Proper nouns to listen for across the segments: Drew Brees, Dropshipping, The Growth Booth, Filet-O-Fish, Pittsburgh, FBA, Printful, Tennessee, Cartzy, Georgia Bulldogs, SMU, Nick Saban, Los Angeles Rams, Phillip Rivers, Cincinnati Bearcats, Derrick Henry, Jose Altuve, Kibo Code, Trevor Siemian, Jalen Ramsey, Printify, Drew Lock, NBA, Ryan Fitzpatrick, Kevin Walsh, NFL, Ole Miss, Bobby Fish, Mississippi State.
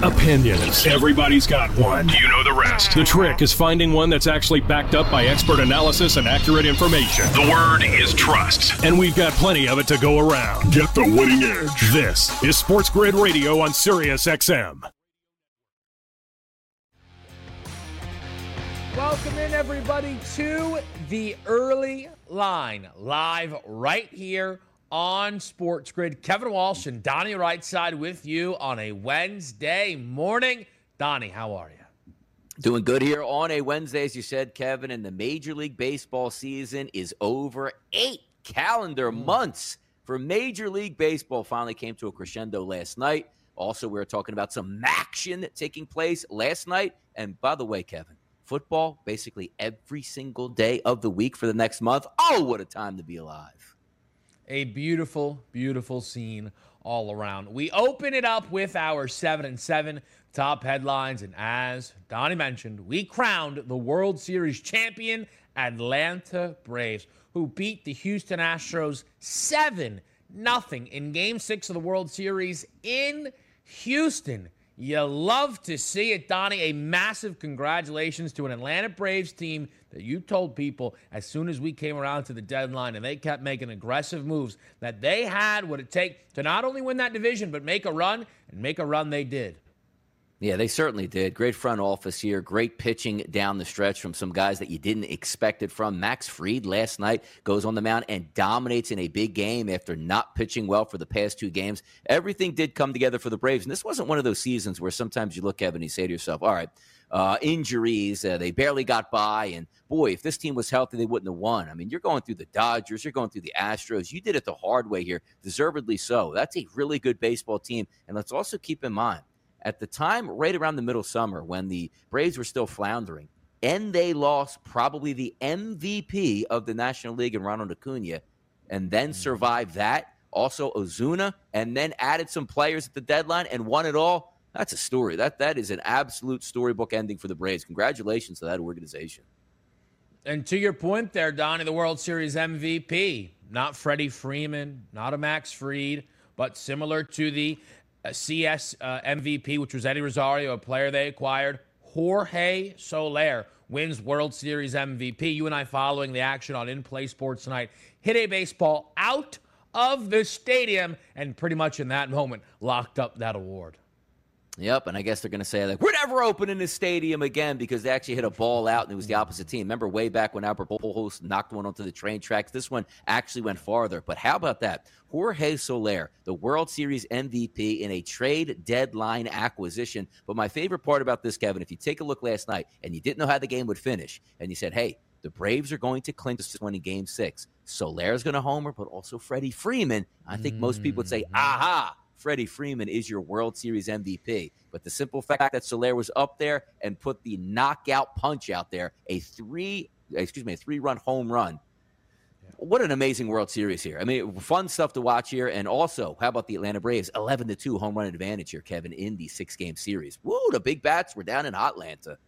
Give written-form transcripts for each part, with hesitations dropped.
Opinions. Everybody's got one. You know the rest. The trick is finding one that's actually backed up by expert analysis and accurate information. The word is trust. And we've got plenty of it to go around. Get the winning edge. This is Sports Grid Radio on Sirius XM. Welcome in, everybody, to the Early Line, live right here on Sports Grid. Kevin Walsh and Donnie Wrightside with you on a Wednesday morning. Donnie, how are you? Doing good here on a Wednesday, as you said, Kevin, and the Major League Baseball season is over. 8 calendar months for Major League Baseball finally came to a crescendo last night. Also, we were talking about some action taking place last night. And by the way, Kevin, football basically every single day of the week for the next month. Oh, what a time to be alive. A beautiful, beautiful scene all around. We open it up with our 7 and 7 top headlines. And as Donnie mentioned, we crowned the World Series champion Atlanta Braves, who beat the Houston Astros 7-0 in Game 6 of the World Series in Houston. You love to see it, Donnie. A massive congratulations to an Atlanta Braves team that you told people as soon as we came around to the deadline and they kept making aggressive moves that they had what it take to not only win that division, but make a run, and make a run they did. Yeah, they certainly did. Great front office here. Great pitching down the stretch from some guys that you didn't expect it from. Max Fried last night goes on the mound and dominates in a big game after not pitching well for the past 2 games. Everything did come together for the Braves, and this wasn't one of those seasons where sometimes you look, Kevin, and you say to yourself, all right, injuries, they barely got by, and boy, if this team was healthy, they wouldn't have won. I mean, you're going through the Dodgers, you're going through the Astros. You did it the hard way here, deservedly so. That's a really good baseball team, and let's also keep in mind, at the time, right around the middle summer, when the Braves were still floundering, and they lost probably the MVP of the National League in Ronald Acuña, and then survived that, also Ozuna, and then added some players at the deadline and won it all. That's a story. That is an absolute storybook ending for the Braves. Congratulations to that organization. And to your point there, Donnie, the World Series MVP, not Freddie Freeman, not a Max Fried, but similar to the MVP, which was Eddie Rosario, a player they acquired. Jorge Soler wins World Series MVP. You and I following the action on In Play Sports tonight. Hit a baseball out of the stadium and pretty much in that moment locked up that award. Yep, and I guess they're going to say, like, we're never opening this stadium again because they actually hit a ball out and it was the opposite team. Remember way back when Albert Pujols knocked one onto the train tracks? This one actually went farther. But how about that? Jorge Soler, the World Series MVP in a trade deadline acquisition. But my favorite part about this, Kevin, if you take a look last night and you didn't know how the game would finish and you said, hey, the Braves are going to clinch this one in Game 6. Soler's going to homer, but also Freddie Freeman. I think most people would say, aha, Freddie Freeman is your World Series MVP. But the simple fact that Soler was up there and put the knockout punch out there, a three-run home run. Yeah. What an amazing World Series here. I mean, fun stuff to watch here. And also, how about the Atlanta Braves? 11-2 home run advantage here, Kevin, in the 6-game series. Woo, the big bats were down in Atlanta.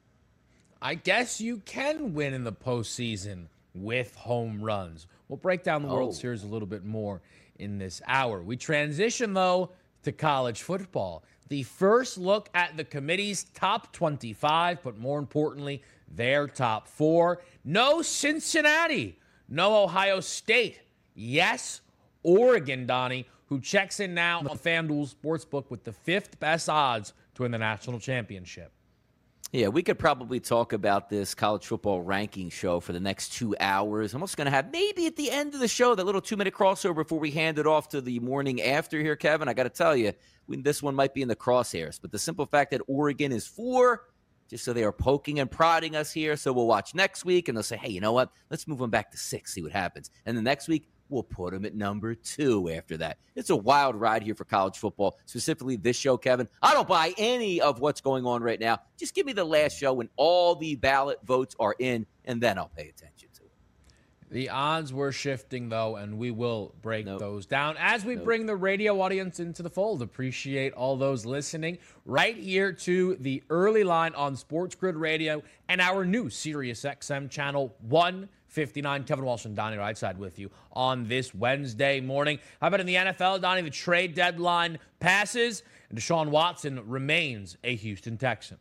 I guess you can win in the postseason with home runs. We'll break down the World Series a little bit more in this hour. We transition, though, to college football. The first look at the committee's top 25, but more importantly, their top 4. No Cincinnati. No Ohio State. Yes, Oregon, Donnie, who checks in now on FanDuel Sportsbook with the 5th best odds to win the national championship. Yeah, we could probably talk about this college football ranking show for the next 2 hours. I'm also going to have maybe at the end of the show that little 2-minute crossover before we hand it off to the morning after here, Kevin. I got to tell you, this one might be in the crosshairs. But the simple fact that Oregon is 4, just so they are poking and prodding us here. So we'll watch next week, and they'll say, hey, you know what? Let's move them back to 6, see what happens. And the next week, we'll put them at number 2 after that. It's a wild ride here for college football, specifically this show, Kevin. I don't buy any of what's going on right now. Just give me the last show when all the ballot votes are in, and then I'll pay attention to it. The odds were shifting, though, and we will break those down as we bring the radio audience into the fold. Appreciate all those listening right here to the early line on SportsGrid Radio and our new Sirius XM Channel 159. Kevin Walsh and Donnie Wrightside with you on this Wednesday morning. How about in the NFL, Donnie? The trade deadline passes, and Deshaun Watson remains a Houston Texan.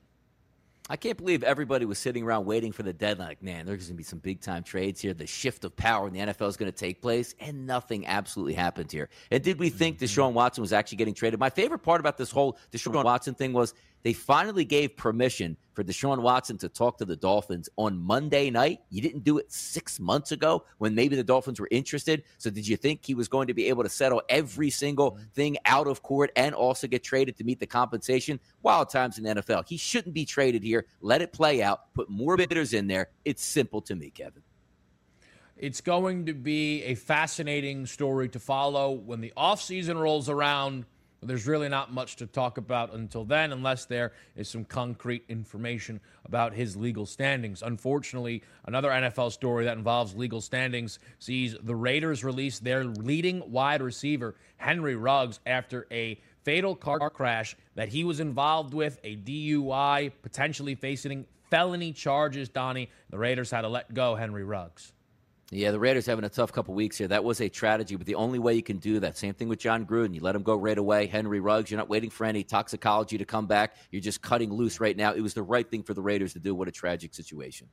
I can't believe everybody was sitting around waiting for the deadline. Like, man, there's going to be some big-time trades here. The shift of power in the NFL is going to take place, and nothing absolutely happened here. And did we think Deshaun Watson was actually getting traded? My favorite part about this whole Deshaun Watson thing was they finally gave permission for Deshaun Watson to talk to the Dolphins on Monday night. You didn't do it 6 months ago when maybe the Dolphins were interested. So did you think he was going to be able to settle every single thing out of court and also get traded to meet the compensation? Wild times in the NFL. He shouldn't be traded here. Let it play out. Put more bidders in there. It's simple to me, Kevin. It's going to be a fascinating story to follow when the offseason rolls around. There's really not much to talk about until then, unless there is some concrete information about his legal standings. Unfortunately, another NFL story that involves legal standings sees the Raiders release their leading wide receiver, Henry Ruggs, after a fatal car crash that he was involved with, a DUI, potentially facing felony charges, Donnie. The Raiders had to let go Henry Ruggs. Yeah, the Raiders having a tough couple weeks here. That was a tragedy, but the only way you can do that, same thing with John Gruden. You let him go right away. Henry Ruggs, you're not waiting for any toxicology to come back. You're just cutting loose right now. It was the right thing for the Raiders to do. What a tragic situation.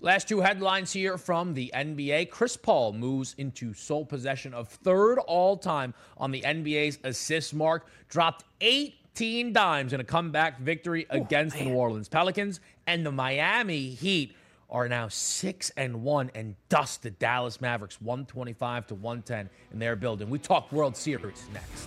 Last two headlines here from the NBA. Chris Paul moves into sole possession of third all-time on the NBA's assist mark. Dropped 18 dimes in a comeback victory against the New Orleans Pelicans and the Miami Heat. Are now 6-1 and dust the Dallas Mavericks 125-110 in their building. We talk World Series next.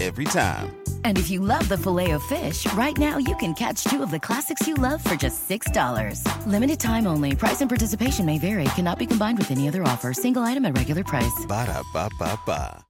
Every time. And if you love the Filet-O-Fish, right now you can catch two of the classics you love for just $6. Limited time only. Price and participation may vary. Cannot be combined with any other offer. Single item at regular price. Ba-da-ba-ba-ba.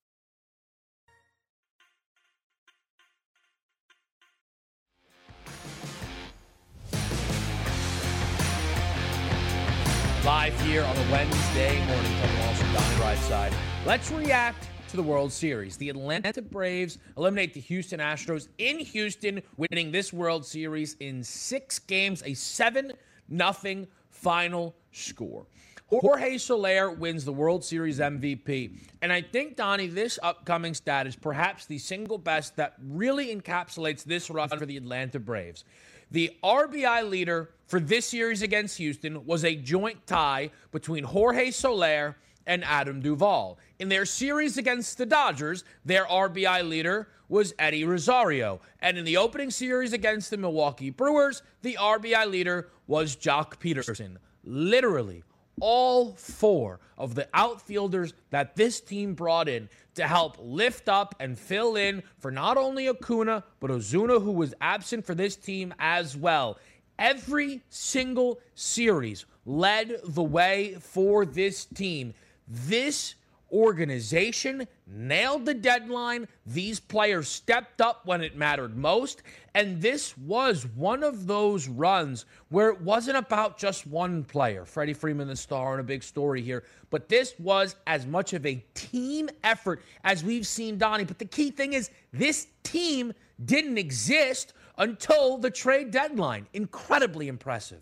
Live here on a Wednesday morning, coming also down the right side. Let's react to the World Series. The Atlanta Braves eliminate the Houston Astros in Houston, winning this World Series in 6 games, a 7-0 final score. Jorge Soler wins the World Series MVP. And I think, Donnie, this upcoming stat is perhaps the single best that really encapsulates this run for the Atlanta Braves. The RBI leader for this series against Houston was a joint tie between Jorge Soler and Adam Duvall. In their series against the Dodgers, their RBI leader was Eddie Rosario. And in the opening series against the Milwaukee Brewers, the RBI leader was Joc Pederson. Literally, all four of the outfielders that this team brought in to help lift up and fill in for not only Acuna, but Ozuna, who was absent for this team as well. Every single series led the way for this team. This organization nailed the deadline. These players stepped up when it mattered most. And this was one of those runs where it wasn't about just one player. Freddie Freeman, the star, and a big story here. But this was as much of a team effort as we've seen, Donnie. But the key thing is this team didn't exist until the trade deadline. Incredibly impressive.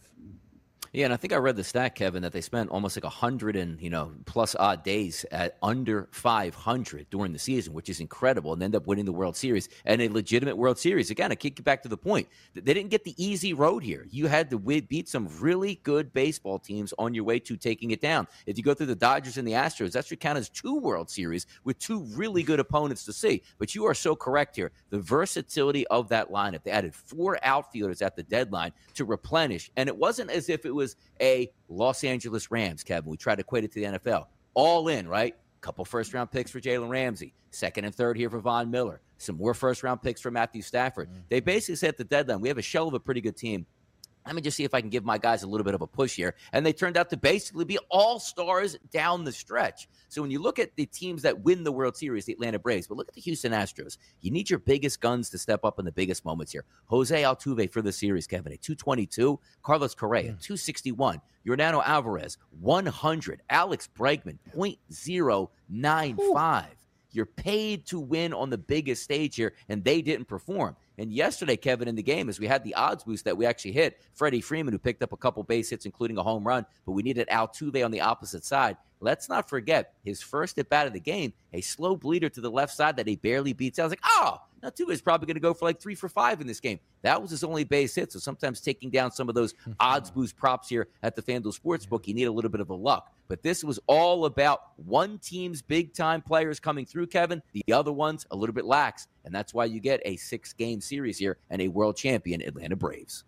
Yeah, and I think I read the stat, Kevin, that they spent almost like 100 and, plus odd days at under 500 during the season, which is incredible, and end up winning the World Series and a legitimate World Series. Again, I kick you back to the point. They didn't get the easy road here. You had to beat some really good baseball teams on your way to taking it down. If you go through the Dodgers and the Astros, that should count as two World Series with two really good opponents to see. But you are so correct here. The versatility of that lineup. They added four outfielders at the deadline to replenish, and it wasn't as if it was a Los Angeles Rams, Kevin. We try to equate it to the NFL. All in, right? Couple first-round picks for Jalen Ramsey. Second and third here for Von Miller. Some more first-round picks for Matthew Stafford. Mm-hmm. They basically said at the deadline, we have a shell of a pretty good team. Let me just see if I can give my guys a little bit of a push here. And they turned out to basically be all-stars down the stretch. So when you look at the teams that win the World Series, the Atlanta Braves, but look at the Houston Astros. You need your biggest guns to step up in the biggest moments here. Jose Altuve for the series, Kevin, at 222. Carlos Correa, 261. Yordan Alvarez, 100. Alex Bregman, 0.095. Ooh. You're paid to win on the biggest stage here, and they didn't perform. And yesterday, Kevin, in the game, as we had the odds boost that we actually hit, Freddie Freeman, who picked up a couple base hits, including a home run, but we needed Altuve on the opposite side. Let's not forget his first at-bat of the game, a slow bleeder to the left side that he barely beats. I was like, now Altuve's probably going to go for like 3 for 5 in this game. That was his only base hit, so sometimes taking down some of those odds boost props here at the FanDuel Sportsbook, you need a little bit of a luck. But this was all about one team's big-time players coming through, Kevin, the other one's a little bit lax. And that's why you get a 6-game series here and a world champion Atlanta Braves.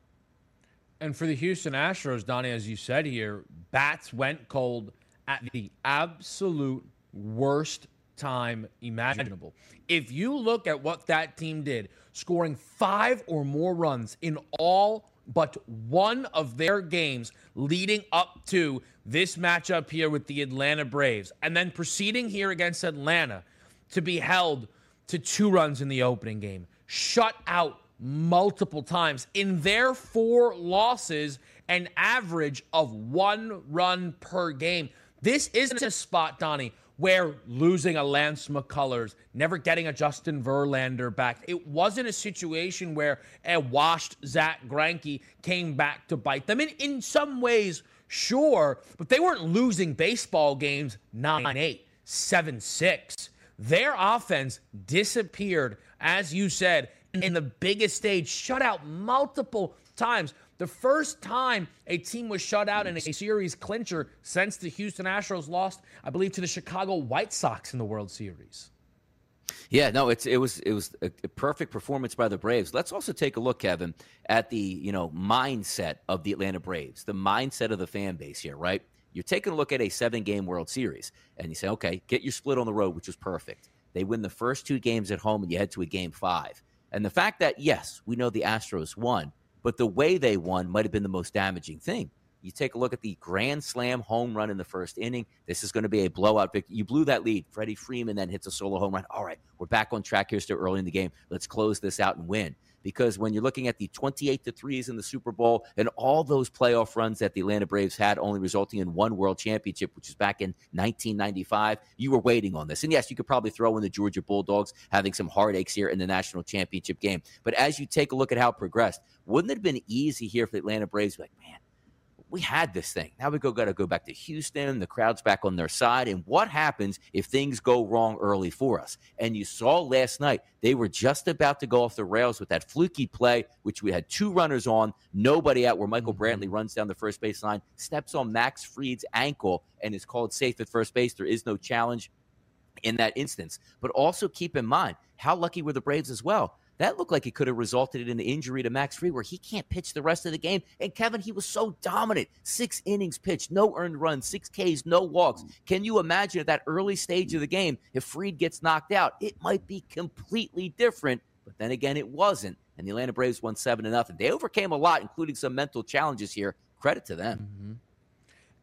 And for the Houston Astros, Donnie, as you said here, bats went cold at the absolute worst time imaginable. If you look at what that team did, scoring 5 or more runs in all but one of their games leading up to this matchup here with the Atlanta Braves, and then proceeding here against Atlanta to be held to 2 runs in the opening game, shut out multiple times. In their 4 losses, an average of 1 run per game. This isn't a spot, Donnie, where losing a Lance McCullers, never getting a Justin Verlander back. It wasn't a situation where a washed Zach Greinke came back to bite them. In some ways, sure, but they weren't losing baseball games 9-8, 7-6. Their offense disappeared, as you said, in the biggest stage, shut out multiple times. The first time a team was shut out in a series clincher since the Houston Astros lost, I believe, to the Chicago White Sox in the World Series. Yeah, no, it was a perfect performance by the Braves. Let's also take a look, Kevin, at the, mindset of the Atlanta Braves, the mindset of the fan base here, right? You're taking a look at a 7-game World Series, and you say, okay, get your split on the road, which was perfect. They win the first 2 games at home, and you head to a Game 5. And the fact that, yes, we know the Astros won, but the way they won might have been the most damaging thing. You take a look at the grand slam home run in the first inning. This is going to be a blowout victory. You blew that lead. Freddie Freeman then hits a solo home run. All right, we're back on track here still early in the game. Let's close this out and win. Because when you're looking at the 28-3s in the Super Bowl and all those playoff runs that the Atlanta Braves had only resulting in 1 world championship, which is back in 1995, you were waiting on this. And, yes, you could probably throw in the Georgia Bulldogs having some heartaches here in the national championship game. But as you take a look at how it progressed, wouldn't it have been easy here for the Atlanta Braves? Like, man, we had this thing. Now we got to go back to Houston. The crowd's back on their side. And what happens if things go wrong early for us? And you saw last night, they were just about to go off the rails with that fluky play, which we had two runners on, nobody out, where Michael Brantley runs down the first baseline, steps on Max Fried's ankle, and is called safe at first base. There is no challenge in that instance. But also keep in mind, how lucky were the Braves as well? That looked like it could have resulted in the injury to Max Fried, where he can't pitch the rest of the game. And, Kevin, he was so dominant. 6 innings pitched, no earned runs, 6 Ks, no walks. Can you imagine at that early stage of the game, if Fried gets knocked out, it might be completely different. But then again, it wasn't. And the Atlanta Braves won 7-0. They overcame a lot, including some mental challenges here. Credit to them. Mm-hmm.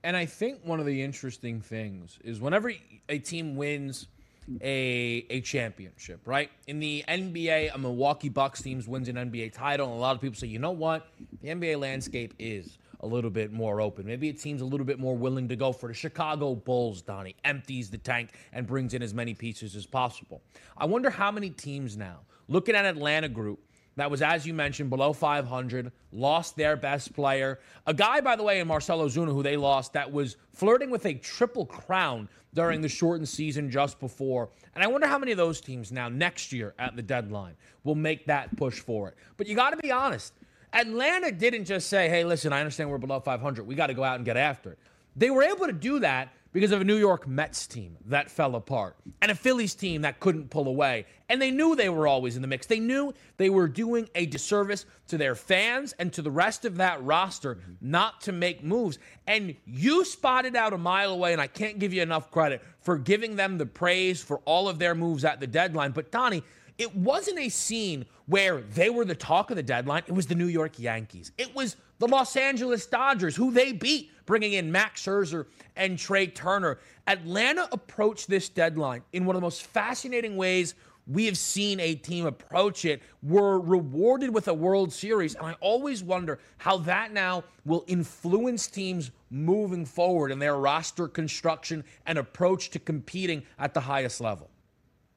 And I think one of the interesting things is whenever a team wins – a championship, right? In the NBA, a Milwaukee Bucks team wins an NBA title, and a lot of people say, you know what? The NBA landscape is a little bit more open. Maybe it seems a little bit more willing to go for the Chicago Bulls, Donnie, empties the tank and brings in as many pieces as possible. I wonder how many teams now, looking at Atlanta group, that was, as you mentioned, below 500, lost their best player. A guy, by the way, in Marcell Ozuna, who they lost, that was flirting with a triple crown during the shortened season just before. And I wonder how many of those teams now, next year at the deadline, will make that push for it. But you got to be honest. Atlanta didn't just say, hey, listen, I understand we're below 500. We got to go out and get after it. They were able to do that because of a New York Mets team that fell apart and a Phillies team that couldn't pull away. And they knew they were always in the mix. They knew they were doing a disservice to their fans and to the rest of that roster not to make moves. And you spotted out a mile away, and I can't give you enough credit for giving them the praise for all of their moves at the deadline. But, Donnie, it wasn't a scene where they were the talk of the deadline. It was the New York Yankees. It was the Los Angeles Dodgers, who they beat, bringing in Max Scherzer and Trey Turner. Atlanta approached this deadline in one of the most fascinating ways we have seen a team approach it. We're rewarded with a World Series, and I always wonder how that now will influence teams moving forward in their roster construction and approach to competing at the highest level.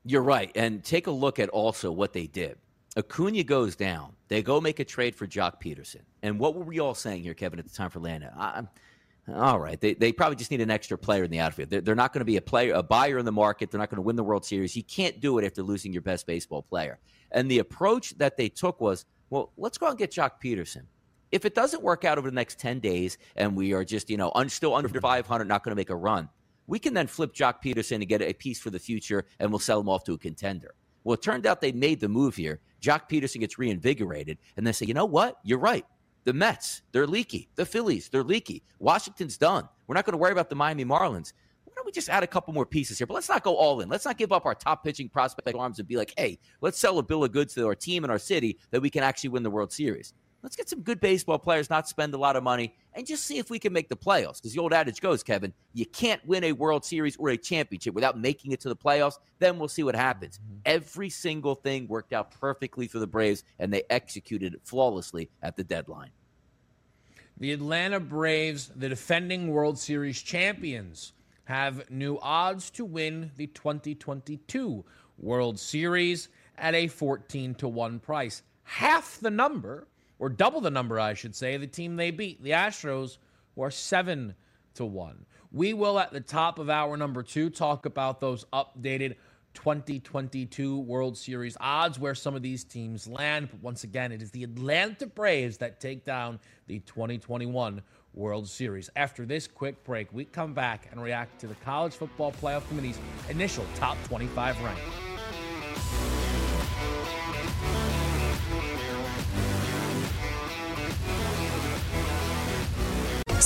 You're right, and take a look at also what they did. Acuña goes down. They go make a trade for Joc Pederson. And what were we all saying here, Kevin, at the time for Atlanta? All right, they probably just need an extra player in the outfield. They're not going to be a buyer in the market. They're not going to win the World Series. You can't do it after losing your best baseball player. And the approach that they took was, well, let's go out and get Joc Pederson. If it doesn't work out over the next 10 days and we are just, still under 500, not going to make a run, we can then flip Joc Pederson and get a piece for the future, and we'll sell him off to a contender. Well, it turned out they made the move here. Joc Pederson gets reinvigorated, and they say, you know what? You're right. The Mets, they're leaky. The Phillies, they're leaky. Washington's done. We're not going to worry about the Miami Marlins. Why don't we just add a couple more pieces here? But let's not go all in. Let's not give up our top pitching prospect arms and be like, hey, let's sell a bill of goods to our team and our city that we can actually win the World Series. Let's get some good baseball players, not spend a lot of money, and just see if we can make the playoffs. Because the old adage goes, Kevin, you can't win a World Series or a championship without making it to the playoffs. Then we'll see what happens. Every single thing worked out perfectly for the Braves, and they executed it flawlessly at the deadline. The Atlanta Braves, the defending World Series champions, have new odds to win the 2022 World Series at a 14-1 price. Half the number, or double the number, I should say, the team they beat, the Astros, who are 7-1. We will, at the top of hour number 2, talk about those updated 2022 World Series odds, where some of these teams land. But once again, it is the Atlanta Braves that take down the 2021 World Series. After this quick break, we come back and react to the College Football Playoff Committee's initial top 25 rank.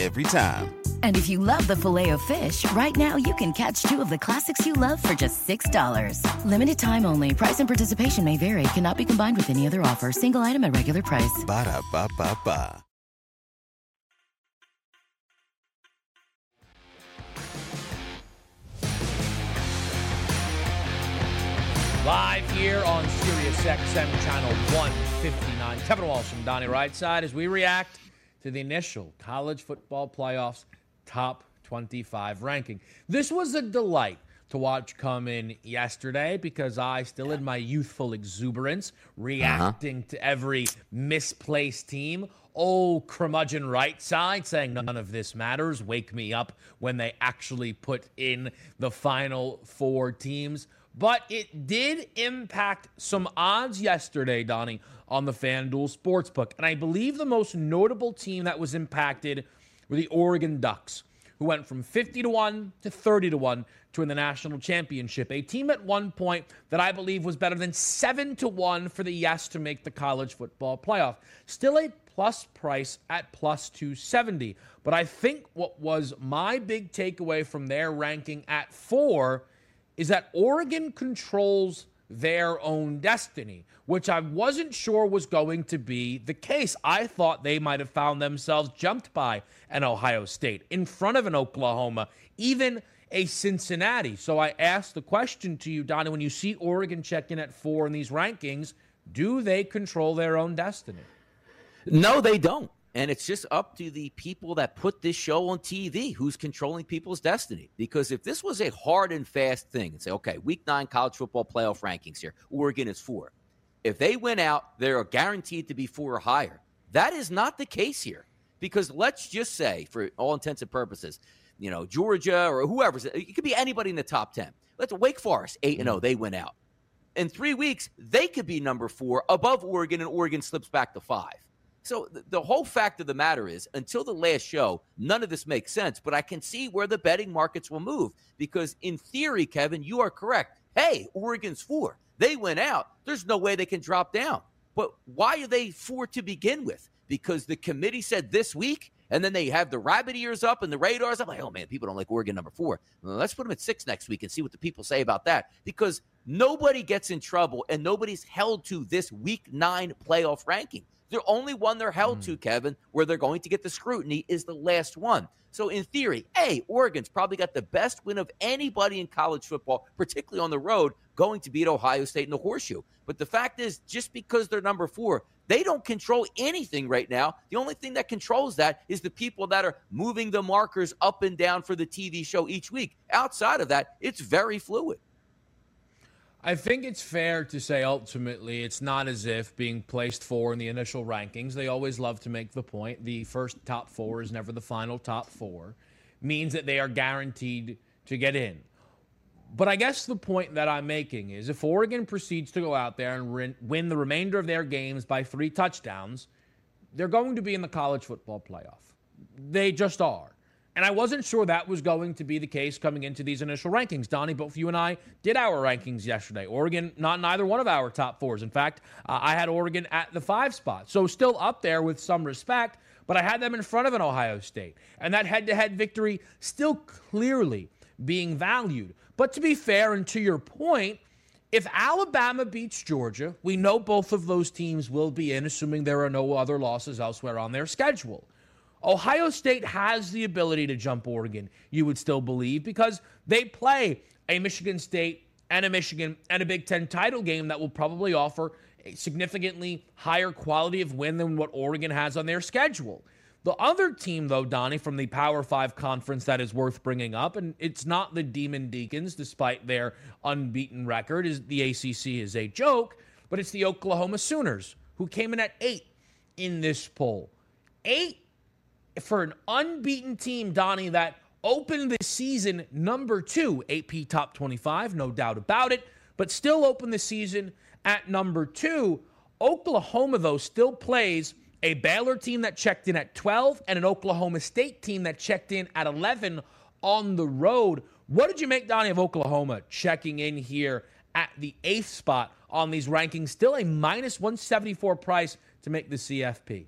Every time. And if you love the Filet-O-Fish, right now you can catch two of the classics you love for just $6. Limited time only. Price and participation may vary. Cannot be combined with any other offer. Single item at regular price. Ba-da-ba-ba-ba. Live here on Sirius XM Channel 159. Kevin Walsh from Donnie Wrightside as we react to the initial college football playoffs top 25 ranking. This was a delight to watch come in yesterday because I, still in my youthful exuberance, reacting to every misplaced team. Old curmudgeon right side saying none of this matters. Wake me up when they actually put in the final four teams. But it did impact some odds yesterday, Donnie, on the FanDuel Sportsbook. And I believe the most notable team that was impacted were the Oregon Ducks, who went from 50-1 to 30-1 to win the national championship. A team at one point that I believe was better than 7-1 for the yes to make the college football playoff. Still a plus price at plus 270. But I think what was my big takeaway from their ranking at 4 is that Oregon controls their own destiny, which I wasn't sure was going to be the case. I thought they might have found themselves jumped by an Ohio State, in front of an Oklahoma, even a Cincinnati. So I asked the question to you, Donnie, when you see Oregon check in at 4 in these rankings, do they control their own destiny? No, they don't. And it's just up to the people that put this show on TV who's controlling people's destiny. Because if this was a hard and fast thing and say, okay, week 9 college football playoff rankings here, Oregon is 4. If they win out, they're guaranteed to be 4 or higher. That is not the case here. Because let's just say, for all intents and purposes, you know, Georgia or whoever, it could be anybody in the top 10. Let's Wake Forest, 8-0, they win out. In 3 weeks, they could be number 4 above Oregon, and Oregon slips back to 5. So the whole fact of the matter is, until the last show, none of this makes sense. But I can see where the betting markets will move because, in theory, Kevin, you are correct. Hey, Oregon's 4. They went out. There's no way they can drop down. But why are they 4 to begin with? Because the committee said this week, and then they have the rabbit ears up and the radars up. Like, oh, man, people don't like Oregon number 4. Well, let's put them at 6 next week and see what the people say about that. Because nobody gets in trouble and nobody's held to this week 9 playoff ranking. The only one they're held to, Kevin, where they're going to get the scrutiny is the last one. So in theory, A, Oregon's probably got the best win of anybody in college football, particularly on the road, going to beat Ohio State in the horseshoe. But the fact is, just because they're number 4, they don't control anything right now. The only thing that controls that is the people that are moving the markers up and down for the TV show each week. Outside of that, it's very fluid. I think it's fair to say, ultimately, it's not as if being placed 4 in the initial rankings, they always love to make the point, the first top 4 is never the final top 4, means that they are guaranteed to get in. But I guess the point that I'm making is if Oregon proceeds to go out there and win the remainder of their games by 3 touchdowns, they're going to be in the college football playoff. They just are. And I wasn't sure that was going to be the case coming into these initial rankings, Donnie. Both you and I did our rankings yesterday. Oregon, not in either one of our top 4s. In fact, I had Oregon at the 5 spot. So still up there with some respect, but I had them in front of an Ohio State. And that head-to-head victory still clearly being valued. But to be fair and to your point, if Alabama beats Georgia, we know both of those teams will be in, assuming there are no other losses elsewhere on their schedule. Ohio State has the ability to jump Oregon, you would still believe, because they play a Michigan State and a Michigan and a Big Ten title game that will probably offer a significantly higher quality of win than what Oregon has on their schedule. The other team, though, Donnie, from the Power 5 conference that is worth bringing up, and it's not the Demon Deacons, despite their unbeaten record, is the ACC is a joke, but it's the Oklahoma Sooners, who came in at 8 in this poll. 8 for an unbeaten team, Donnie, that opened the season number 2, AP Top 25, no doubt about it, but still opened the season at number 2. Oklahoma, though, still plays a Baylor team that checked in at 12 and an Oklahoma State team that checked in at 11 on the road. What did you make, Donnie, of Oklahoma checking in here at the 8th spot on these rankings? Still a minus 174 price to make the CFP.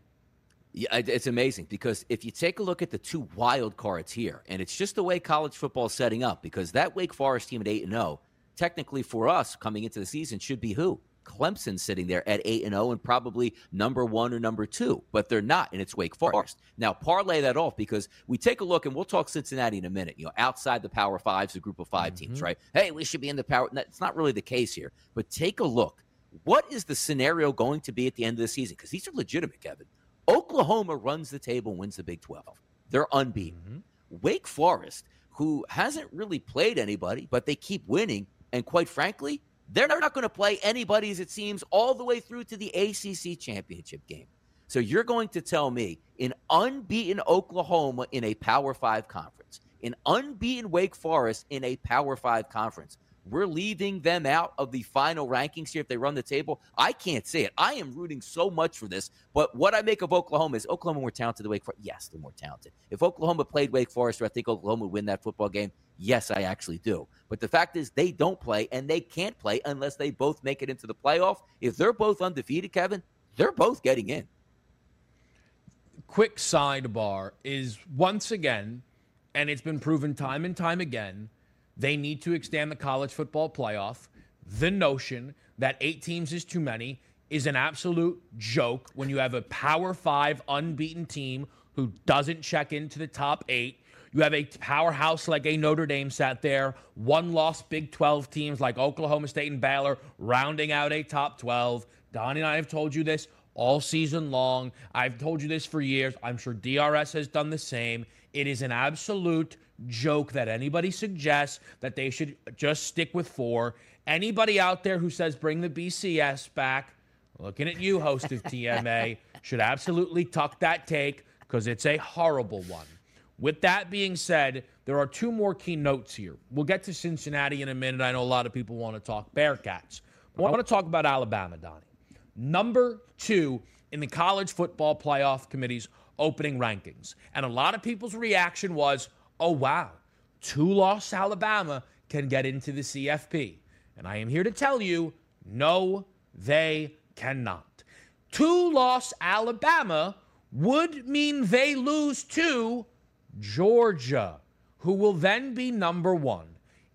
Yeah, it's amazing because if you take a look at the two wild cards here, and it's just the way college football is setting up, because that Wake Forest team at 8-0, technically for us coming into the season should be who? Clemson sitting there at 8-0 and probably number 1 or number 2, but they're not, and it's Wake Forest. Now, parlay that off because we take a look, and we'll talk Cincinnati in a minute, outside the Power Fives, the Group of Five teams, right? Hey, we should be in the Power. It's not really the case here, but take a look. What is the scenario going to be at the end of the season? Because these are legitimate, Kevin. Oklahoma runs the table and wins the Big 12. They're unbeaten. Wake Forest, who hasn't really played anybody, but they keep winning, and quite frankly, they're not going to play anybody, as it seems, all the way through to the ACC championship game. So you're going to tell me an unbeaten Oklahoma in a Power 5 conference, an unbeaten Wake Forest in a Power 5 conference, we're leaving them out of the final rankings here if they run the table? I can't say it. I am rooting so much for this. But what I make of Oklahoma is Oklahoma more talented than Wake Forest. Yes, they're more talented. If Oklahoma played Wake Forest, I think Oklahoma would win that football game. Yes, I actually do. But the fact is they don't play, and they can't play unless they both make it into the playoff. If they're both undefeated, Kevin, they're both getting in. Quick sidebar is once again, and it's been proven time and time again, they need to extend the college football playoff. The notion that 8 teams is too many is an absolute joke when you have a Power 5 unbeaten team who doesn't check into the top 8. You have a powerhouse like a Notre Dame sat there, one-loss Big 12 teams like Oklahoma State and Baylor rounding out a top 12. Donnie and I have told you this all season long. I've told you this for years. I'm sure DRS has done the same. It is an absolute joke that anybody suggests that they should just stick with 4. Anybody out there who says bring the BCS back, looking at you, host of TMA, should absolutely tuck that take because it's a horrible one. With that being said, there are 2 more key notes here. We'll get to Cincinnati in a minute. I know a lot of people want to talk Bearcats. But I want to talk about Alabama, Donnie. Number 2 in the college football playoff committee's opening rankings. And a lot of people's reaction was, oh, wow, 2-loss Alabama can get into the CFP. And I am here to tell you, no, they cannot. 2-loss Alabama would mean they lose to Georgia, who will then be number 1.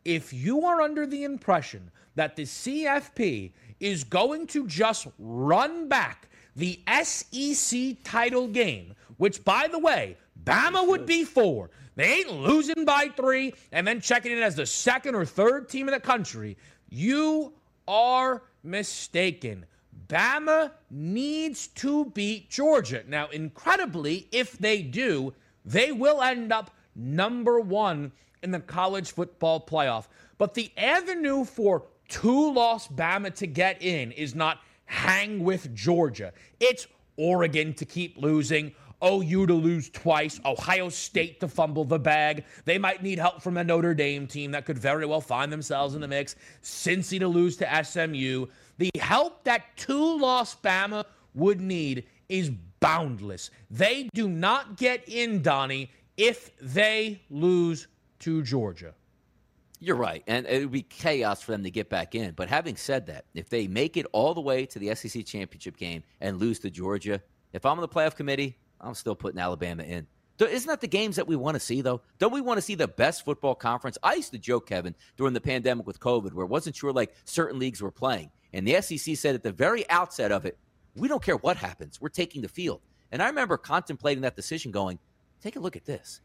If you are under the impression that the CFP is going to just run back the SEC title game, which, by the way, Bama would be 4. They ain't losing by 3 and then checking in as the 2nd or 3rd team in the country. You are mistaken. Bama needs to beat Georgia. Now, incredibly, if they do, they will end up number 1 in the college football playoff. But the avenue for 2-loss Bama to get in is not hang with Georgia. It's Oregon to keep losing, OU to lose twice, Ohio State to fumble the bag. They might need help from a Notre Dame team that could very well find themselves in the mix. Cincy to lose to SMU. The help that 2-loss Bama would need is boundless. They do not get in, Donnie, if they lose to Georgia. You're right, and it would be chaos for them to get back in. But having said that, if they make it all the way to the SEC championship game and lose to Georgia, if I'm on the playoff committee, I'm still putting Alabama in. Isn't that the games that we want to see, though? Don't we want to see the best football conference? I used to joke, Kevin, during the pandemic with COVID, where I wasn't sure like certain leagues were playing. And the SEC said at the very outset of it, we don't care what happens. We're taking the field. And I remember contemplating that decision going, take a look at this.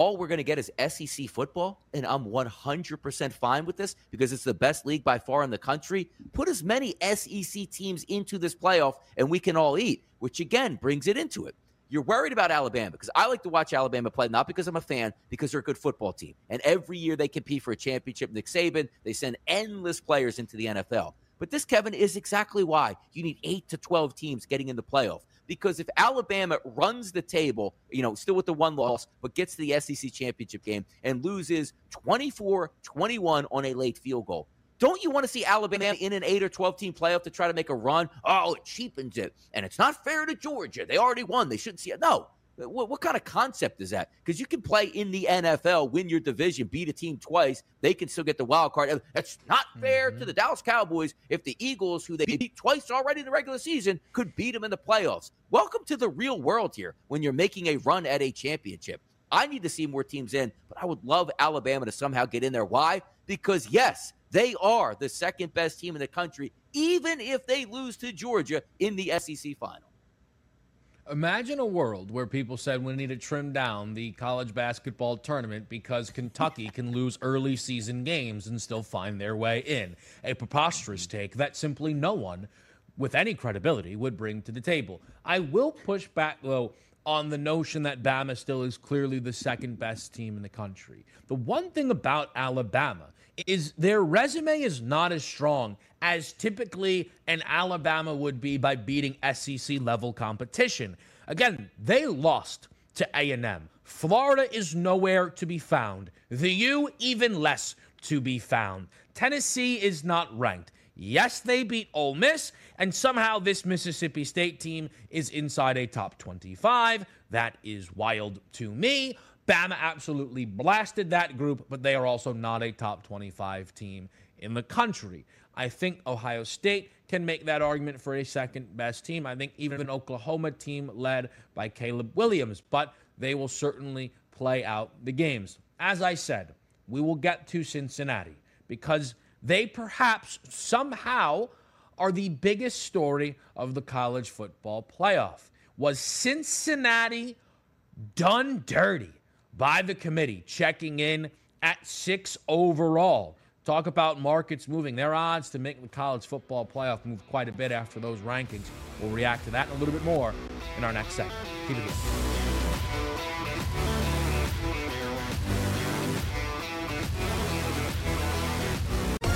All we're going to get is SEC football, and I'm 100% fine with this because it's the best league by far in the country. Put as many SEC teams into this playoff, and we can all eat, which, again, brings it into it. You're worried about Alabama because I like to watch Alabama play, not because I'm a fan, because they're a good football team. And every year they compete for a championship. Nick Saban, they send endless players into the NFL. But this, Kevin, is exactly why you need 8 to 12 teams getting in the playoff. Because if Alabama runs the table, you know, still with the one loss, but gets to the SEC championship game and loses 24-21 on a late field goal, don't you want to see Alabama in an 8 or 12-team playoff to try to make a run? Oh, it cheapens it. And it's not fair to Georgia. They already won. They shouldn't see it. No. What kind of concept is that? Because you can play in the NFL, win your division, beat a team twice. They can still get the wild card. That's not fair to the Dallas Cowboys if the Eagles, who they beat twice already in the regular season, could beat them in the playoffs. Welcome to the real world here when you're making a run at a championship. I need to see more teams in, but I would love Alabama to somehow get in there. Why? Because, yes, they are the second-best team in the country, even if they lose to Georgia in the SEC final. Imagine a world where people said we need to trim down the college basketball tournament because Kentucky can lose early season games and still find their way in. A preposterous take that simply no one with any credibility would bring to the table. I will push back, though, on the notion that Bama still is clearly the second best team in the country. The one thing about Alabama is their resume is not as strong as typically an Alabama would be by beating SEC-level competition. Again, they lost to A&M. Florida is nowhere to be found. The U, even less to be found. Tennessee is not ranked. Yes, they beat Ole Miss, and somehow this Mississippi State team is inside a top 25. That is wild to me. Bama absolutely blasted that group, but they are also not a top 25 team in the country. I think Ohio State can make that argument for a second-best team. I think even an Oklahoma team led by Caleb Williams, but they will certainly play out the games. As I said, we will get to Cincinnati because they perhaps somehow are the biggest story of the college football playoff. Was Cincinnati done dirty by the committee, checking in at 6 overall? Talk about markets moving. Their odds to make the college football playoff move quite a bit after those rankings. We'll react to that and a little bit more in our next segment. Keep it here.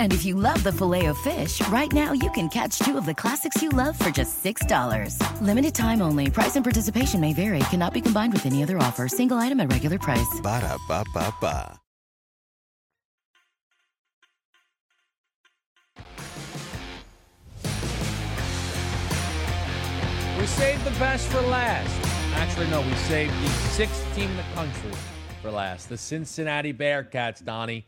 And if you love the Filet-O-Fish, right now you can catch 2 of the classics you love for just $6. Limited time only. Price and participation may vary. Cannot be combined with any other offer. Single item at regular price. Ba-da-ba-ba-ba. We saved the best for last. Actually, no, we saved the 6th team in the country for last. The Cincinnati Bearcats, Donnie.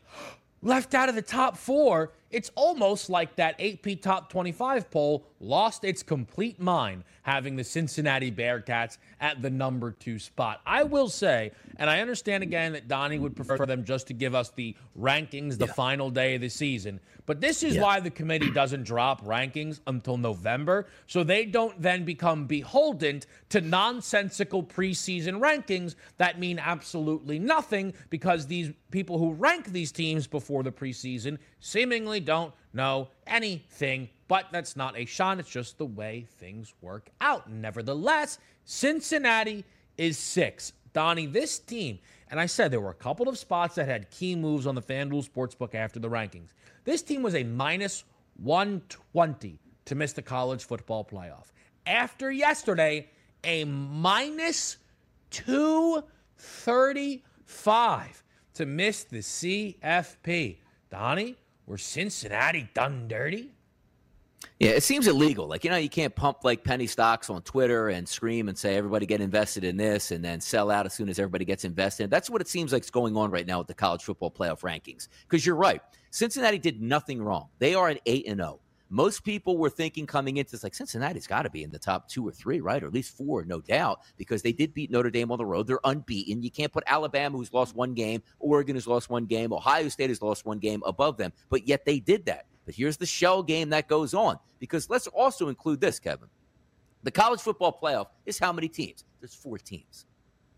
Left out of the top 4, it's almost like that AP Top 25 poll lost its complete mind having the Cincinnati Bearcats at the #2 spot. I will say, and I understand again that Donnie would prefer them just to give us the rankings the final day of the season, but this is why the committee doesn't drop rankings until November, so they don't then become beholden to nonsensical preseason rankings that mean absolutely nothing because these people who rank these teams before the preseason seemingly don't know anything. But that's not a shot. It's just the way things work out. Nevertheless, Cincinnati is 6. Donnie, this team, and I said there were a couple of spots that had key moves on the FanDuel Sportsbook after the rankings. This team was a -120 to miss the college football playoff. After yesterday, a -235 to miss the CFP. Donnie, were Cincinnati done dirty? Yeah, it seems illegal. Like, you know, you can't pump like penny stocks on Twitter and scream and say everybody get invested in this and then sell out as soon as everybody gets invested. That's what it seems like is going on right now with the college football playoff rankings. Because you're right, Cincinnati did nothing wrong. They are an 8-0. Most people were thinking coming into this, like, Cincinnati's got to be in the top 2 or 3, right? Or at least 4, no doubt, because they did beat Notre Dame on the road. They're unbeaten. You can't put Alabama, who's lost 1 game, Oregon, who's lost 1 game, Ohio State has lost 1 game above them, but yet they did that. But here's the shell game that goes on, because let's also include this, Kevin. The college football playoff is how many teams? There's 4 teams.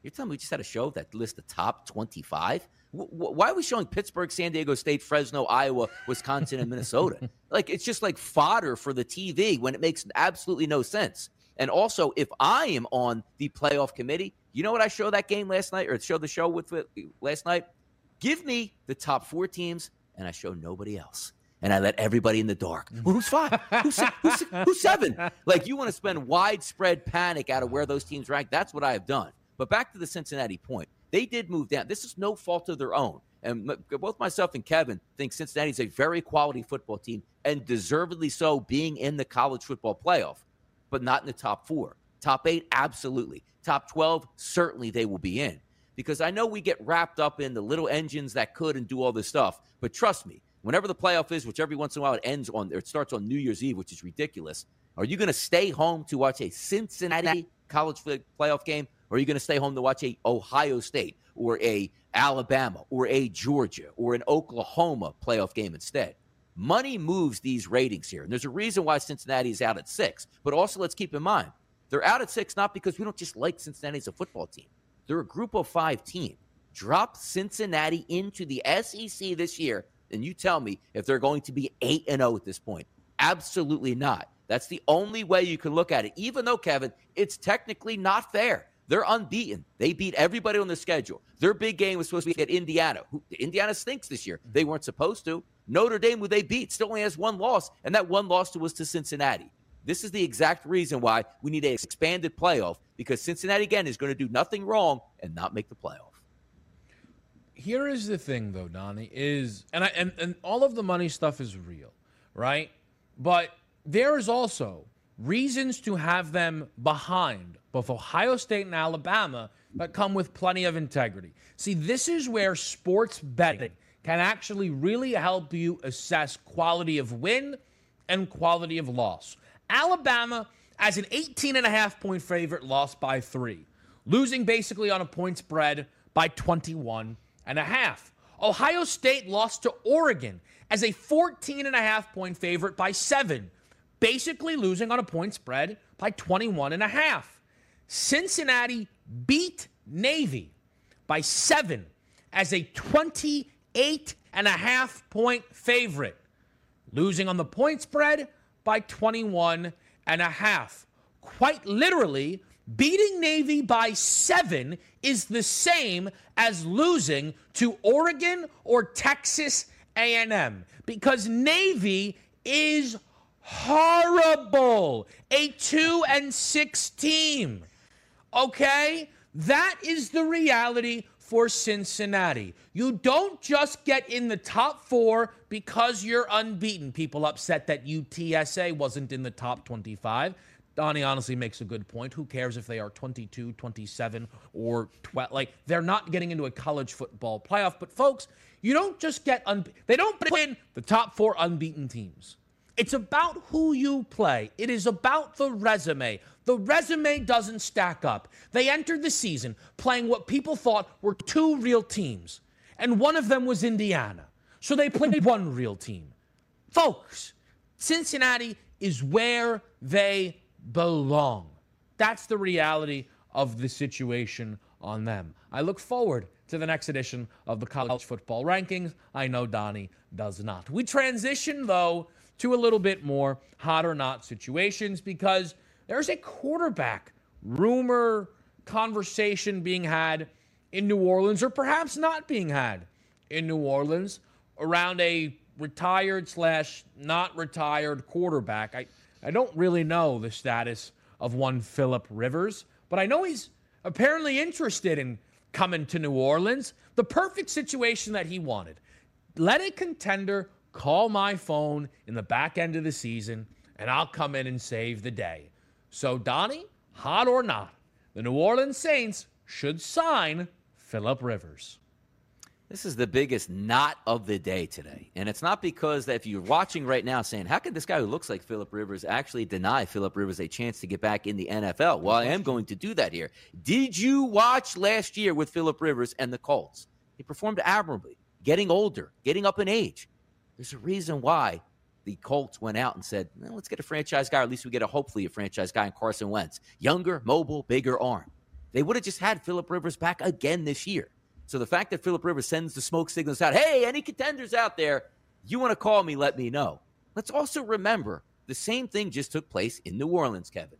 You're telling me we just had a show that lists the top 25? Why are we showing Pittsburgh, San Diego State, Fresno, Iowa, Wisconsin, and Minnesota? Like, it's just like fodder for the TV when it makes absolutely no sense. And also, if I am on the playoff committee, you know what I showed that game last night, or showed the show with last night? Give me the top 4 teams, and I show nobody else. And I let everybody in the dark. Well, who's 5? Who's 7? Like, you want to spend widespread panic out of where those teams rank. That's what I have done. But back to the Cincinnati point. They did move down. This is no fault of their own. And both myself and Kevin think Cincinnati's a very quality football team, and deservedly so, being in the college football playoff, but not in the top 4. Top 8, absolutely. Top 12, certainly they will be in. Because I know we get wrapped up in the little engines that could and do all this stuff, but trust me, whenever the playoff is, which every once in a while it starts on New Year's Eve, which is ridiculous, are you going to stay home to watch a Cincinnati college playoff game? Or are you going to stay home to watch a Ohio State or a Alabama or a Georgia or an Oklahoma playoff game instead? Money moves these ratings here. And there's a reason why Cincinnati is out at 6. But also, let's keep in mind, they're out at 6 not because we don't just like Cincinnati as a football team. They're a group of 5 team. Drop Cincinnati into the SEC this year, and you tell me if they're going to be 8-0 at this point. Absolutely not. That's the only way you can look at it, even though, Kevin, it's technically not fair. They're unbeaten. They beat everybody on the schedule. Their big game was supposed to be at Indiana. Indiana stinks this year. They weren't supposed to. Notre Dame, who they beat, still only has 1 loss, and that 1 loss was to Cincinnati. This is the exact reason why we need an expanded playoff, because Cincinnati, again, is going to do nothing wrong and not make the playoff. Here is the thing, though, Donnie, is, and all of the money stuff is real, right? But there is also reasons to have them behind both Ohio State and Alabama that come with plenty of integrity. See, this is where sports betting can actually really help you assess quality of win and quality of loss. Alabama, as an 18.5-point favorite, lost by 3, losing basically on a point spread by 21.5. Ohio State lost to Oregon as a 14.5-point favorite by 7, basically losing on a point spread by 21.5. Cincinnati beat Navy by 7 as a 28.5-point favorite, losing on the point spread by 21.5. Quite literally, beating Navy by 7 is the same as losing to Oregon or Texas A&M, because Navy is horrible. A 2-6 team. Okay? That is the reality for Cincinnati. You don't just get in the top 4 because you're unbeaten. People upset that UTSA wasn't in the top 25. Donnie honestly makes a good point. Who cares if they are 22, 27, or 12? Like, they're not getting into a college football playoff. But folks, you don't just get they don't put in the top 4 unbeaten teams. It's about who you play. It is about the resume. The resume doesn't stack up. They entered the season playing what people thought were two real teams, and one of them was Indiana. So they played one real team. Folks, Cincinnati is where they belong. That's the reality of the situation on them. I look forward to the next edition of the College Football Rankings. I know Donnie does not. We transition, though, to a little bit more hot or not situations, because there's a quarterback rumor conversation being had in New Orleans, or perhaps not being had in New Orleans, around a retired / not retired quarterback. I don't really know the status of one Phillip Rivers, but I know he's apparently interested in coming to New Orleans. The perfect situation that he wanted. Let a contender call my phone in the back end of the season, and I'll come in and save the day. So, Donnie, hot or not, the New Orleans Saints should sign Phillip Rivers. This is the biggest not of the day today. And it's not because that if you're watching right now saying, how could this guy who looks like Phillip Rivers actually deny Phillip Rivers a chance to get back in the NFL? Well, I am going to do that here. Did you watch last year with Phillip Rivers and the Colts? He performed admirably, getting older, getting up in age. There's a reason why the Colts went out and said, let's get a franchise guy, or at least we get hopefully a franchise guy in Carson Wentz. Younger, mobile, bigger arm. They would have just had Phillip Rivers back again this year. So the fact that Phillip Rivers sends the smoke signals out, hey, any contenders out there, you want to call me, let me know. Let's also remember the same thing just took place in New Orleans, Kevin.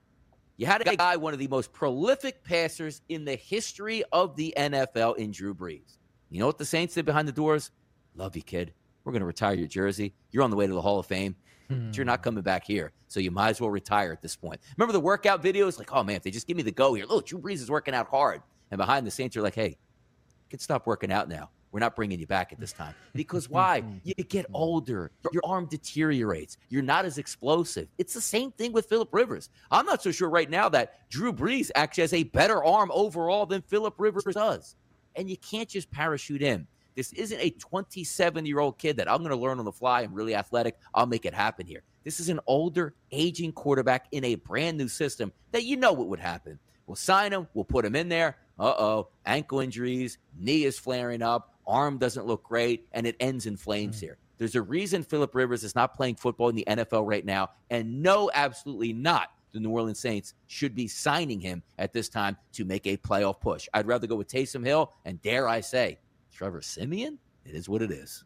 You had a guy, one of the most prolific passers in the history of the NFL in Drew Brees. You know what the Saints did behind the doors? Love you, kid. We're going to retire your jersey. You're on the way to the Hall of Fame, but you're not coming back here, so you might as well retire at this point. Remember the workout videos? Like, oh, man, if they just give me the go here. Look, Drew Brees is working out hard. And behind the Saints, you're like, hey, you can stop working out now. We're not bringing you back at this time. Because why? You get older. Your arm deteriorates. You're not as explosive. It's the same thing with Phillip Rivers. I'm not so sure right now that Drew Brees actually has a better arm overall than Phillip Rivers does. And you can't just parachute in. This isn't a 27-year-old kid that I'm going to learn on the fly. I'm really athletic. I'll make it happen here. This is an older, aging quarterback in a brand-new system that you know what would happen. We'll sign him. We'll put him in there. Uh-oh, ankle injuries, knee is flaring up, arm doesn't look great, and it ends in flames here. There's a reason Phillip Rivers is not playing football in the NFL right now, and no, absolutely not. The New Orleans Saints should be signing him at this time to make a playoff push. I'd rather go with Taysom Hill and, dare I say, Trevor Siemian? It is what it is.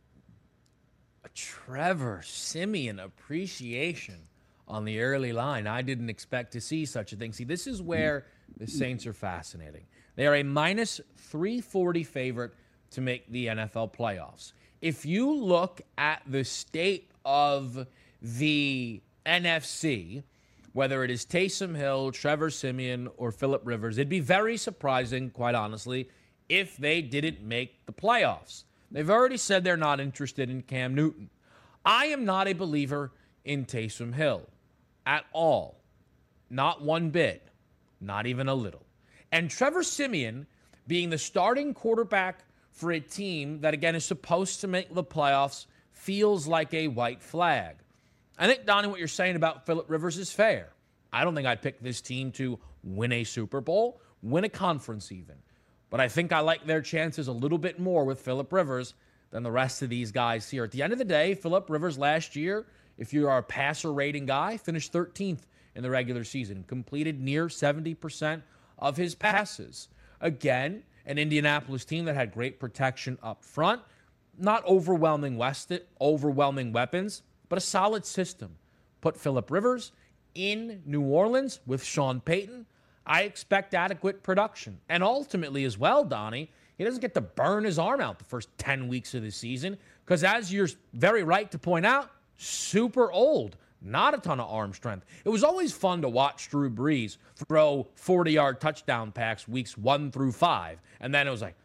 A Trevor Siemian appreciation on the early line. I didn't expect to see such a thing. See, this is where the Saints are fascinating. They are a -340 favorite to make the NFL playoffs. If you look at the state of the NFC, whether it is Taysom Hill, Trevor Siemian, or Phillip Rivers, it'd be very surprising, quite honestly, if they didn't make the playoffs. They've already said they're not interested in Cam Newton. I am not a believer in Taysom Hill at all. Not one bit. Not even a little. And Trevor Siemian being the starting quarterback for a team that, again, is supposed to make the playoffs feels like a white flag. I think, Donnie, what you're saying about Phillip Rivers is fair. I don't think I'd pick this team to win a Super Bowl, win a conference even. But I think I like their chances a little bit more with Phillip Rivers than the rest of these guys here. At the end of the day, Phillip Rivers last year, if you are a passer rating guy, finished 13th in the regular season, completed near 70% of his passes. Again, an Indianapolis team that had great protection up front, not overwhelming weapons, but a solid system. Put Phillip Rivers in New Orleans with Sean Payton. I expect adequate production. And ultimately as well, Donnie, he doesn't get to burn his arm out the first 10 weeks of the season because, as you're very right to point out, super old. Not a ton of arm strength. It was always fun to watch Drew Brees throw 40-yard touchdown packs weeks 1 through 5. And then it was like,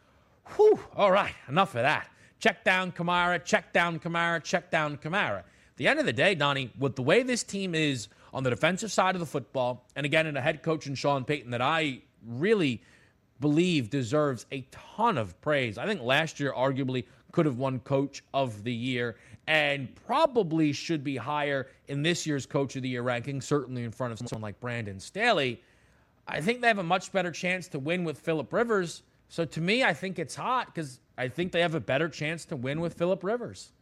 whew, all right, enough of that. Check down Kamara, check down Kamara, check down Kamara. At the end of the day, Donnie, with the way this team is on the defensive side of the football, and again, in a head coach in Sean Payton that I really believe deserves a ton of praise. I think last year, arguably, could have won Coach of the Year and probably should be higher in this year's Coach of the Year ranking, certainly in front of someone like Brandon Staley. I think they have a much better chance to win with Phillip Rivers. So to me, I think it's hot because I think they have a better chance to win with Phillip Rivers.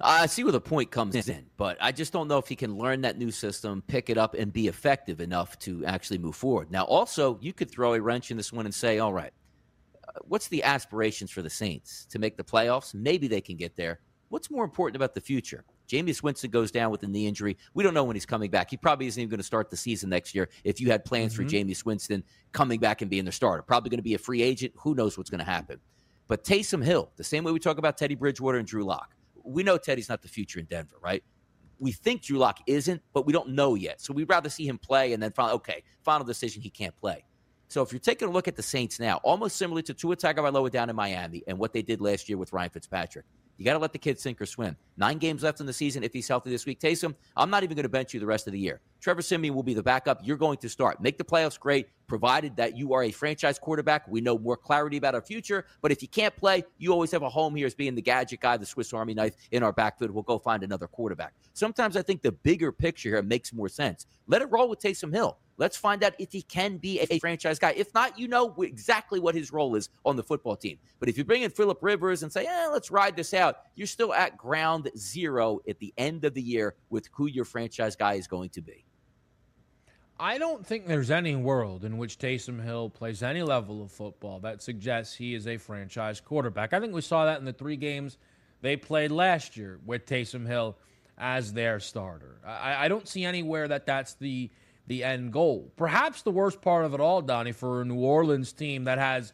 I see where the point comes in, but I just don't know if he can learn that new system, pick it up, and be effective enough to actually move forward. Now, also, you could throw a wrench in this one and say, all right, what's the aspirations for the Saints? To make the playoffs? Maybe they can get there. What's more important about the future? Jameis Winston goes down with a knee injury. We don't know when he's coming back. He probably isn't even going to start the season next year if you had plans for Jameis Winston coming back and being the starter. Probably going to be a free agent. Who knows what's going to happen? But Taysom Hill, the same way we talk about Teddy Bridgewater and Drew Lock. We know Teddy's not the future in Denver, right? We think Drew Lock isn't, but we don't know yet. So we'd rather see him play and then finally, okay, final decision, he can't play. So if you're taking a look at the Saints now, almost similar to Tua Tagovailoa down in Miami and what they did last year with Ryan Fitzpatrick, you got to let the kid sink or swim. 9 games left in the season. If he's healthy this week, Taysom, I'm not even going to bench you the rest of the year. Trevor Siemian will be the backup. You're going to start. Make the playoffs great, provided that you are a franchise quarterback. We know more clarity about our future, but if you can't play, you always have a home here as being the gadget guy, the Swiss Army knife in our backfield. We'll go find another quarterback. Sometimes I think the bigger picture here makes more sense. Let it roll with Taysom Hill. Let's find out if he can be a franchise guy. If not, you know exactly what his role is on the football team. But if you bring in Phillip Rivers and say, let's ride this out, you're still at ground zero at the end of the year with who your franchise guy is going to be. I don't think there's any world in which Taysom Hill plays any level of football that suggests he is a franchise quarterback. I think we saw that in the 3 games they played last year with Taysom Hill as their starter. I don't see anywhere that that's the end goal. Perhaps the worst part of it all, Donnie, for a New Orleans team that has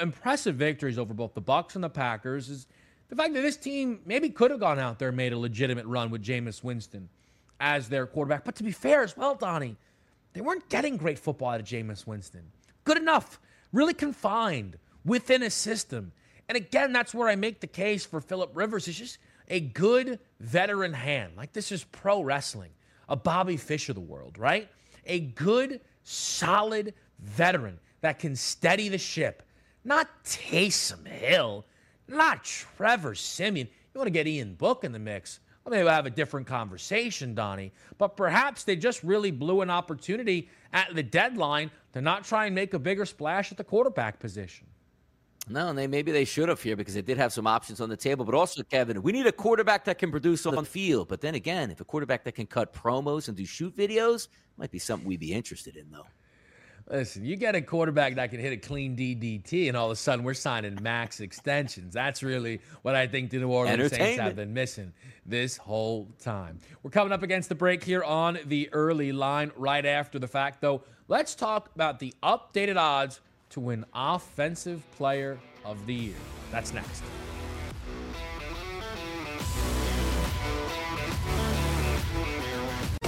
impressive victories over both the Bucs and the Packers is the fact that this team maybe could have gone out there and made a legitimate run with Jameis Winston as their quarterback. But to be fair as well, Donnie, they weren't getting great football out of Jameis Winston. Good enough, really confined within a system. And again, that's where I make the case for Phillip Rivers. It's just a good veteran hand. Like, this is pro wrestling, a Bobby Fish of the world, right? A good, solid veteran that can steady the ship. Not Taysom Hill, not Trevor Siemian. You want to get Ian Book in the mix? I mean, we'll have a different conversation, Donnie. But perhaps they just really blew an opportunity at the deadline to not try and make a bigger splash at the quarterback position. No, and maybe they should have here because they did have some options on the table. But also, Kevin, we need a quarterback that can produce on the field. But then again, if a quarterback that can cut promos and do shoot videos, might be something we'd be interested in, though. Listen, you get a quarterback that can hit a clean DDT, and all of a sudden we're signing max extensions. That's really what I think the New Orleans Saints have been missing this whole time. We're coming up against the break here on the early line right after the fact, though. Let's talk about the updated odds to win Offensive Player of the Year. That's next.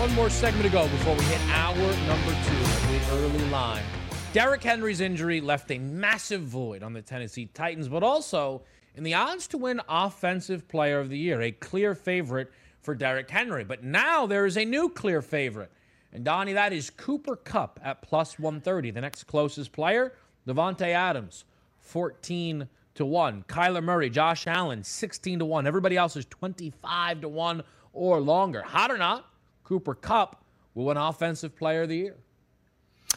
One more segment to go before we hit hour number two of the early line. Derrick Henry's injury left a massive void on the Tennessee Titans, but also in the odds to win Offensive Player of the Year, a clear favorite for Derrick Henry. But now there is a new clear favorite. And, Donnie, that is Cooper Kupp at plus 130. The next closest player, Devontae Adams, 14-1. Kyler Murray, Josh Allen, 16-1. Everybody else is 25-1 or longer. Hot or not, Cooper Kupp will win Offensive Player of the Year.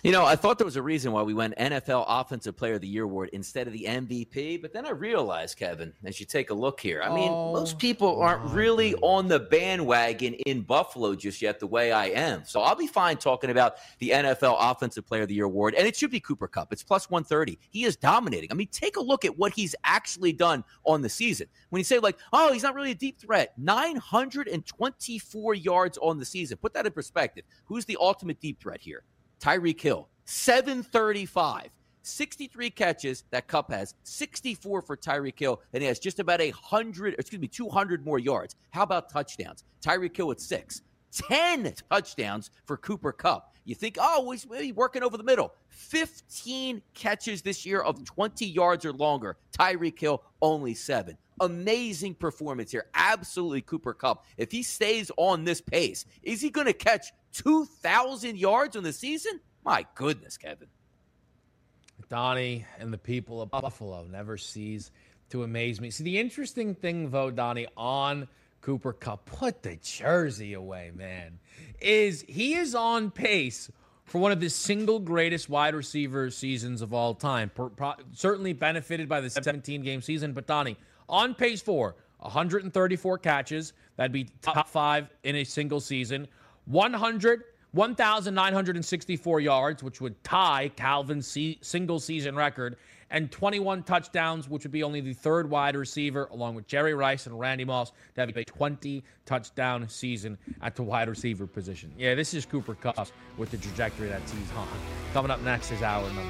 You know, I thought there was a reason why we went NFL Offensive Player of the Year award instead of the MVP, but then I realized, Kevin, as you take a look here, I mean, most people aren't really on the bandwagon in Buffalo just yet the way I am. So I'll be fine talking about the NFL Offensive Player of the Year award, and it should be Cooper Kupp. It's plus 130. He is dominating. I mean, take a look at what he's actually done on the season. When you say, like, oh, he's not really a deep threat, 924 yards on the season. Put that in perspective. Who's the ultimate deep threat here? Tyreek Hill, 735, 63 catches that Kupp has, 64 for Tyreek Hill, and he has just about 200 more yards. How about touchdowns? Tyreek Hill with 6, 10 touchdowns for Cooper Kupp. You think, oh, he's maybe working over the middle. 15 catches this year of 20 yards or longer. Tyreek Hill, only 7. Amazing performance here. Absolutely Cooper Kupp. If he stays on this pace, is he going to catch 2,000 yards on the season? My goodness, Kevin. Donnie and the people of Buffalo never cease to amaze me. See, the interesting thing, though, Donnie, on Cooper Kupp, put the jersey away, man, is he is on pace for one of the single greatest wide receiver seasons of all time. Certainly benefited by the 17-game season, but Donnie, on pace for 134 catches. That'd be top 5 in a single season. 1,964 yards, which would tie Calvin's single-season record, and 21 touchdowns, which would be only the third wide receiver, along with Jerry Rice and Randy Moss, to have a 20-touchdown season at the wide receiver position. Yeah, this is Cooper Kupp with the trajectory that he's on. Coming up next is hour number 2.